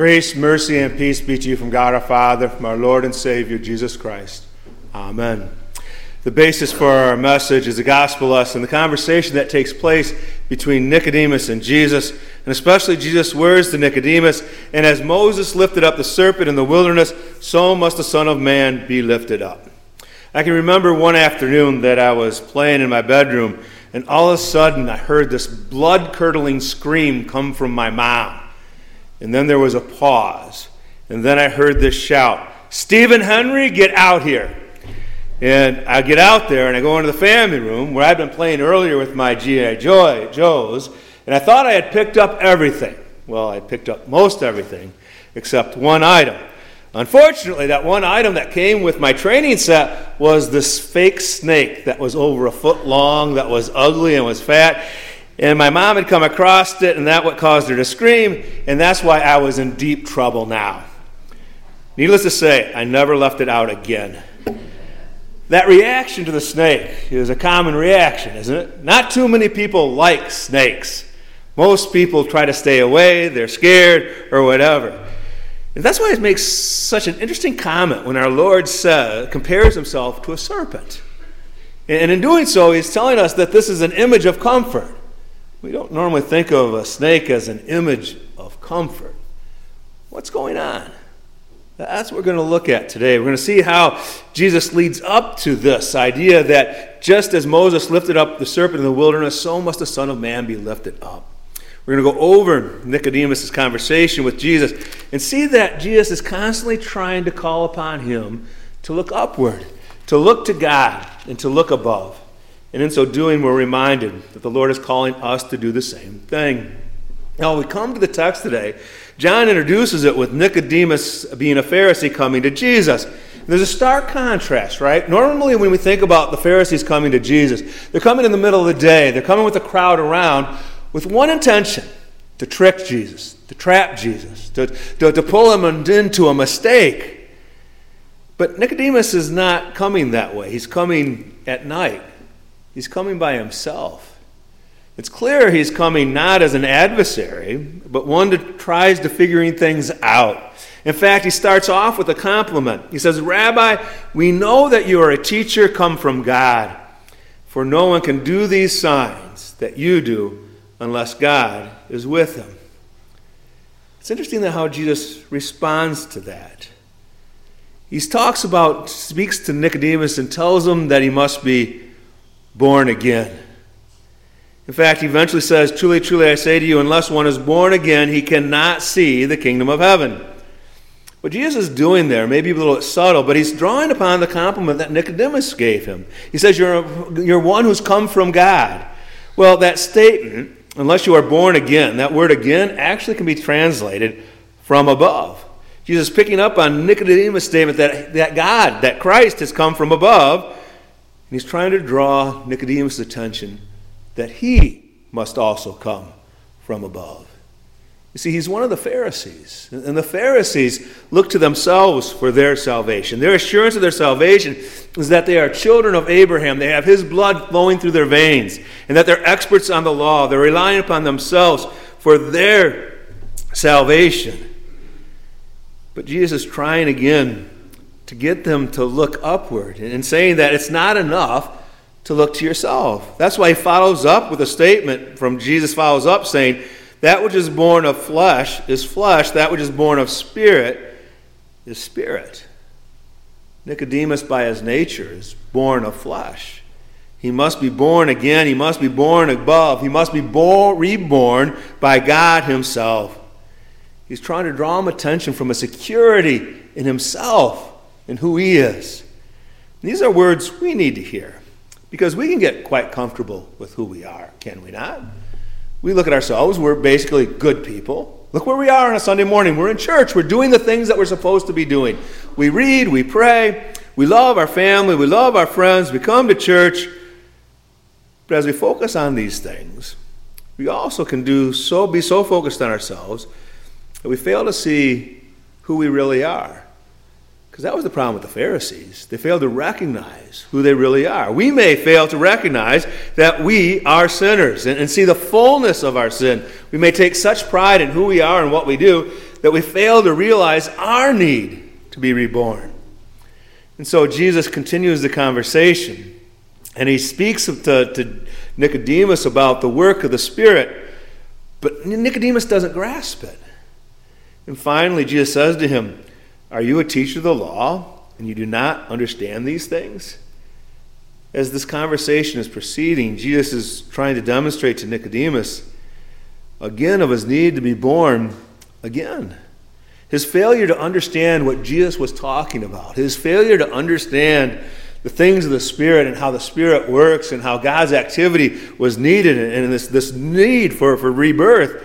Grace, mercy, and peace be to you from God our Father, from our Lord and Savior, Jesus Christ. Amen. The basis for our message is the gospel lesson, the conversation that takes place between Nicodemus and Jesus, and especially Jesus' words to Nicodemus, and as Moses lifted up the serpent in the wilderness, so must the Son of Man be lifted up. I can remember one afternoon that I was playing in my bedroom, and all of a sudden I heard this blood-curdling scream come from my mom. And then there was a pause, and then I heard this shout, "Stephen Henry, get out here." And I get out there, and I go into the family room where I've been playing earlier with my GI Joes, and I thought I had picked up everything. Well, I picked up most everything except one item. Unfortunately, that one item that came with my training set was this fake snake that was over a foot long, that was ugly and was fat. And my mom had come across it, and that's what caused her to scream, and that's why I was in deep trouble now. Needless to say, I never left it out again. That reaction to the snake is a common reaction, isn't it? Not too many people like snakes. Most people try to stay away, they're scared, or whatever. And that's why it makes such an interesting comment when our Lord compares himself to a serpent. And in doing so, he's telling us that this is an image of comfort. We don't normally think of a snake as an image of comfort. What's going on? That's what we're going to look at today. We're going to see how Jesus leads up to this idea that just as Moses lifted up the serpent in the wilderness, so must the Son of Man be lifted up. We're going to go over Nicodemus' conversation with Jesus and see that Jesus is constantly trying to call upon him to look upward, to look to God, and to look above. And in so doing, we're reminded that the Lord is calling us to do the same thing. Now, we come to the text today. John introduces it with Nicodemus being a Pharisee coming to Jesus. And there's a stark contrast, right? Normally, when we think about the Pharisees coming to Jesus, they're coming in the middle of the day. They're coming with a crowd around with one intention, to trick Jesus, to trap Jesus, to pull him into a mistake. But Nicodemus is not coming that way. He's coming at night. He's coming by himself. It's clear he's coming not as an adversary, but one that tries to figuring things out. In fact, he starts off with a compliment. He says, "Rabbi, we know that you are a teacher come from God, for no one can do these signs that you do unless God is with him." It's interesting how Jesus responds to that. He speaks to Nicodemus and tells him that he must be born again. In fact, he eventually says, "Truly, truly, I say to you, unless one is born again, he cannot see the kingdom of heaven." What Jesus is doing there may be a little subtle, but he's drawing upon the compliment that Nicodemus gave him. He says, you're one who's come from God. Well, that statement, unless you are born again, that word again actually can be translated from above. Jesus is picking up on Nicodemus' statement that God, that Christ has come from above. And he's trying to draw Nicodemus' attention that he must also come from above. You see, he's one of the Pharisees. And the Pharisees look to themselves for their salvation. Their assurance of their salvation is that they are children of Abraham. They have his blood flowing through their veins. And that they're experts on the law. They're relying upon themselves for their salvation. But Jesus is trying again to get them to look upward, and saying that it's not enough to look to yourself. That's why he follows up with a statement from Jesus, follows up saying, "That which is born of flesh is flesh, that which is born of spirit is spirit." Nicodemus, by his nature, is born of flesh. He must be born again, he must be born above, he must be reborn by God himself. He's trying to draw him attention from a security in himself and who he is. These are words we need to hear, because we can get quite comfortable with who we are, can we not? We look at ourselves, we're basically good people. Look where we are on a Sunday morning. We're in church, we're doing the things that we're supposed to be doing. We read, we pray, we love our family, we love our friends, we come to church. But as we focus on these things, we also can be so focused on ourselves that we fail to see who we really are. Because that was the problem with the Pharisees. They failed to recognize who they really are. We may fail to recognize that we are sinners and see the fullness of our sin. We may take such pride in who we are and what we do that we fail to realize our need to be reborn. And so Jesus continues the conversation, and he speaks to Nicodemus about the work of the Spirit, but Nicodemus doesn't grasp it. And finally, Jesus says to him, "Are you a teacher of the law, and you do not understand these things?" As this conversation is proceeding, Jesus is trying to demonstrate to Nicodemus again of his need to be born again. His failure to understand what Jesus was talking about, his failure to understand the things of the Spirit and how the Spirit works and how God's activity was needed, and this need for rebirth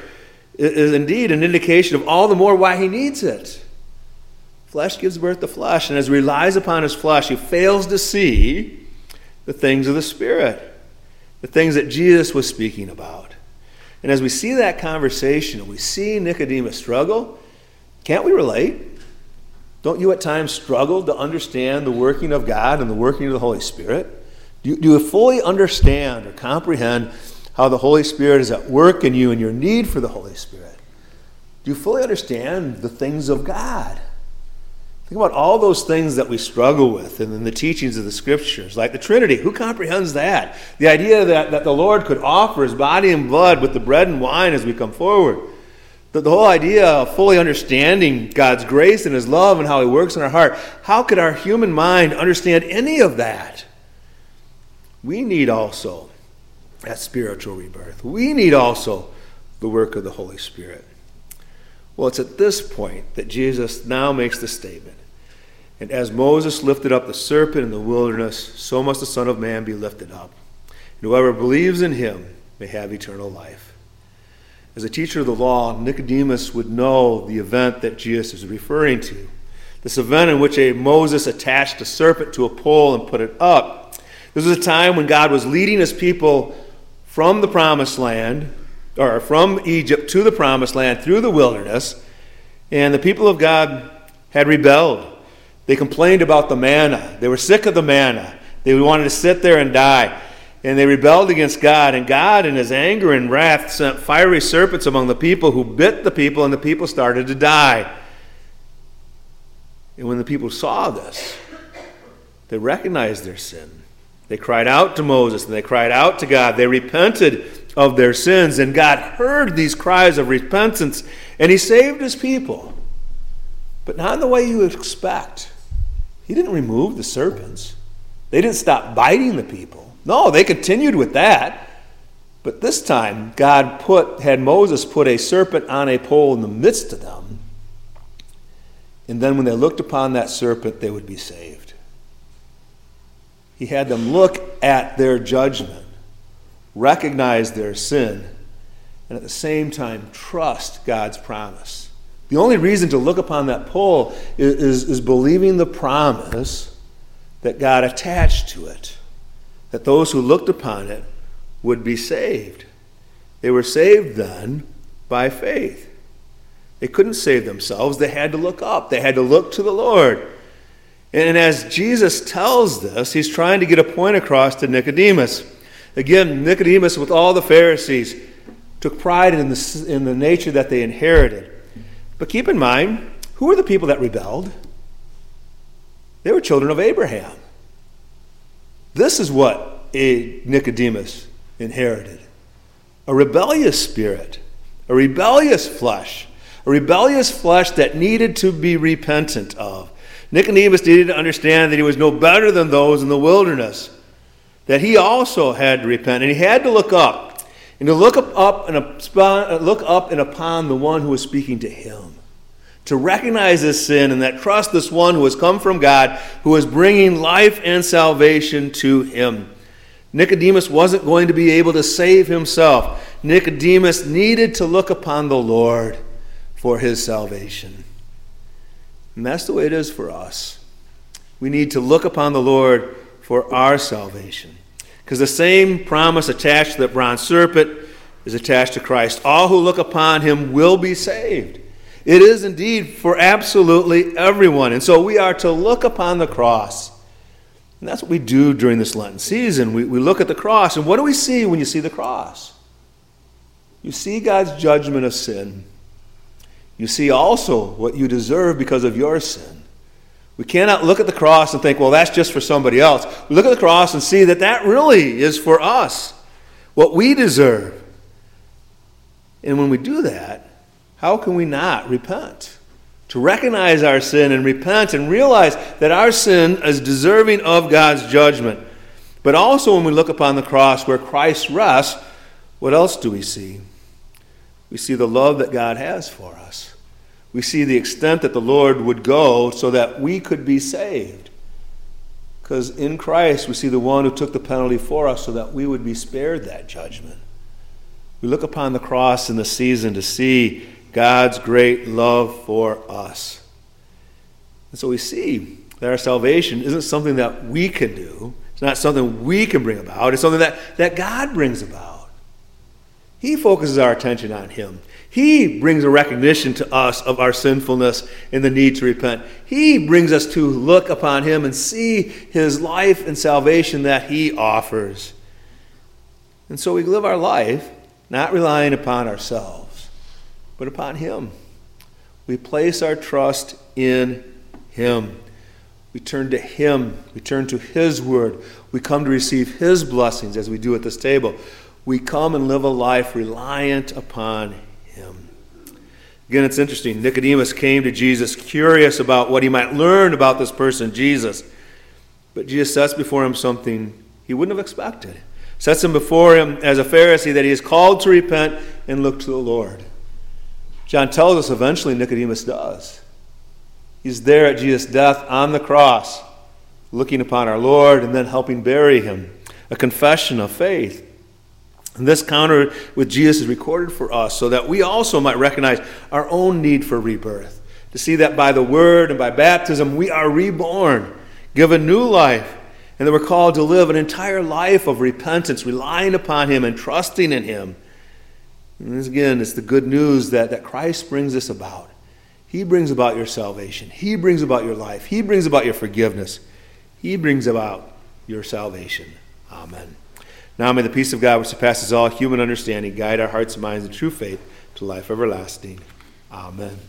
is indeed an indication of all the more why he needs it. Flesh gives birth to flesh, and as he relies upon his flesh, he fails to see the things of the Spirit, the things that Jesus was speaking about. And as we see that conversation and we see Nicodemus struggle, can't we relate? Don't you at times struggle to understand the working of God and the working of the Holy Spirit? Do you fully understand or comprehend how the Holy Spirit is at work in you and your need for the Holy Spirit? Do you fully understand the things of God? Think about all those things that we struggle with and in the teachings of the Scriptures, like the Trinity. Who comprehends that? The idea that the Lord could offer his body and blood with the bread and wine as we come forward. The whole idea of fully understanding God's grace and his love and how he works in our heart. How could our human mind understand any of that? We need also that spiritual rebirth. We need also the work of the Holy Spirit. Well, it's at this point that Jesus now makes the statement. And as Moses lifted up the serpent in the wilderness, so must the Son of Man be lifted up. And whoever believes in him may have eternal life. As a teacher of the law, Nicodemus would know the event that Jesus is referring to. This event in which Moses attached a serpent to a pole and put it up. This was a time when God was leading his people from the promised land, or from Egypt to the promised land through the wilderness, and the people of God had rebelled. They complained about the manna. They were sick of the manna. They wanted to sit there and die. And they rebelled against God, and God in his anger and wrath sent fiery serpents among the people who bit the people, and the people started to die. And when the people saw this, they recognized their sin. They cried out to Moses, and they cried out to God. They repented of their sins, and God heard these cries of repentance, and he saved his people. But not in the way you would expect. He didn't remove the serpents. They didn't stop biting the people. No, they continued with that. But this time, God had Moses put a serpent on a pole in the midst of them. And then when they looked upon that serpent, they would be saved. He had them look at their judgment, recognize their sin, and at the same time, trust God's promise. The only reason to look upon that pole is believing the promise that God attached to it, that those who looked upon it would be saved. They were saved then by faith. They couldn't save themselves. They had to look up. They had to look to the Lord. And as Jesus tells this, he's trying to get a point across to Nicodemus. Again, Nicodemus, with all the Pharisees, took pride in the nature that they inherited. But keep in mind, who were the people that rebelled? They were children of Abraham. This is what Nicodemus inherited. A rebellious spirit, a rebellious flesh, that needed to be repentant of. Nicodemus needed to understand that he was no better than those in the wilderness, that he also had to repent, and he had to look up, and to look up and upon the one who was speaking to him, to recognize his sin and that trust this one who has come from God, who is bringing life and salvation to him. Nicodemus wasn't going to be able to save himself. Nicodemus needed to look upon the Lord for his salvation. And that's the way it is for us. We need to look upon the Lord for our salvation, because the same promise attached to the bronze serpent is attached to Christ. All who look upon him will be saved. It is indeed for absolutely everyone. And so we are to look upon the cross. And that's what we do during this Lenten season. We look at the cross. And what do we see when you see the cross? You see God's judgment of sin. You see also what you deserve because of your sin. We cannot look at the cross and think, well, that's just for somebody else. We look at the cross and see that that really is for us, what we deserve. And when we do that, how can we not repent? To recognize our sin and repent and realize that our sin is deserving of God's judgment. But also when we look upon the cross where Christ rests, what else do we see? We see the love that God has for us. We see the extent that the Lord would go so that we could be saved. Because in Christ, we see the one who took the penalty for us so that we would be spared that judgment. We look upon the cross in the season to see God's great love for us. And so we see that our salvation isn't something that we can do. It's not something we can bring about. It's something that God brings about. He focuses our attention on Him. He brings a recognition to us of our sinfulness and the need to repent. He brings us to look upon Him and see His life and salvation that He offers. And so we live our life not relying upon ourselves, but upon Him. We place our trust in Him. We turn to Him. We turn to His Word. We come to receive His blessings as we do at this table. We come and live a life reliant upon Him. Again, it's interesting. Nicodemus came to Jesus curious about what he might learn about this person, Jesus. But Jesus sets before him something he wouldn't have expected. Sets him before him as a Pharisee that he is called to repent and look to the Lord. John tells us eventually Nicodemus does. He's there at Jesus' death on the cross, looking upon our Lord and then helping bury Him. A confession of faith. And this encounter with Jesus is recorded for us so that we also might recognize our own need for rebirth. To see that by the Word and by baptism we are reborn, given new life, and that we're called to live an entire life of repentance, relying upon Him and trusting in Him. And this, again, it's the good news that Christ brings this about. He brings about your salvation. He brings about your life. He brings about your forgiveness. He brings about your salvation. Amen. Now may the peace of God, which surpasses all human understanding, guide our hearts and minds in true faith to life everlasting. Amen.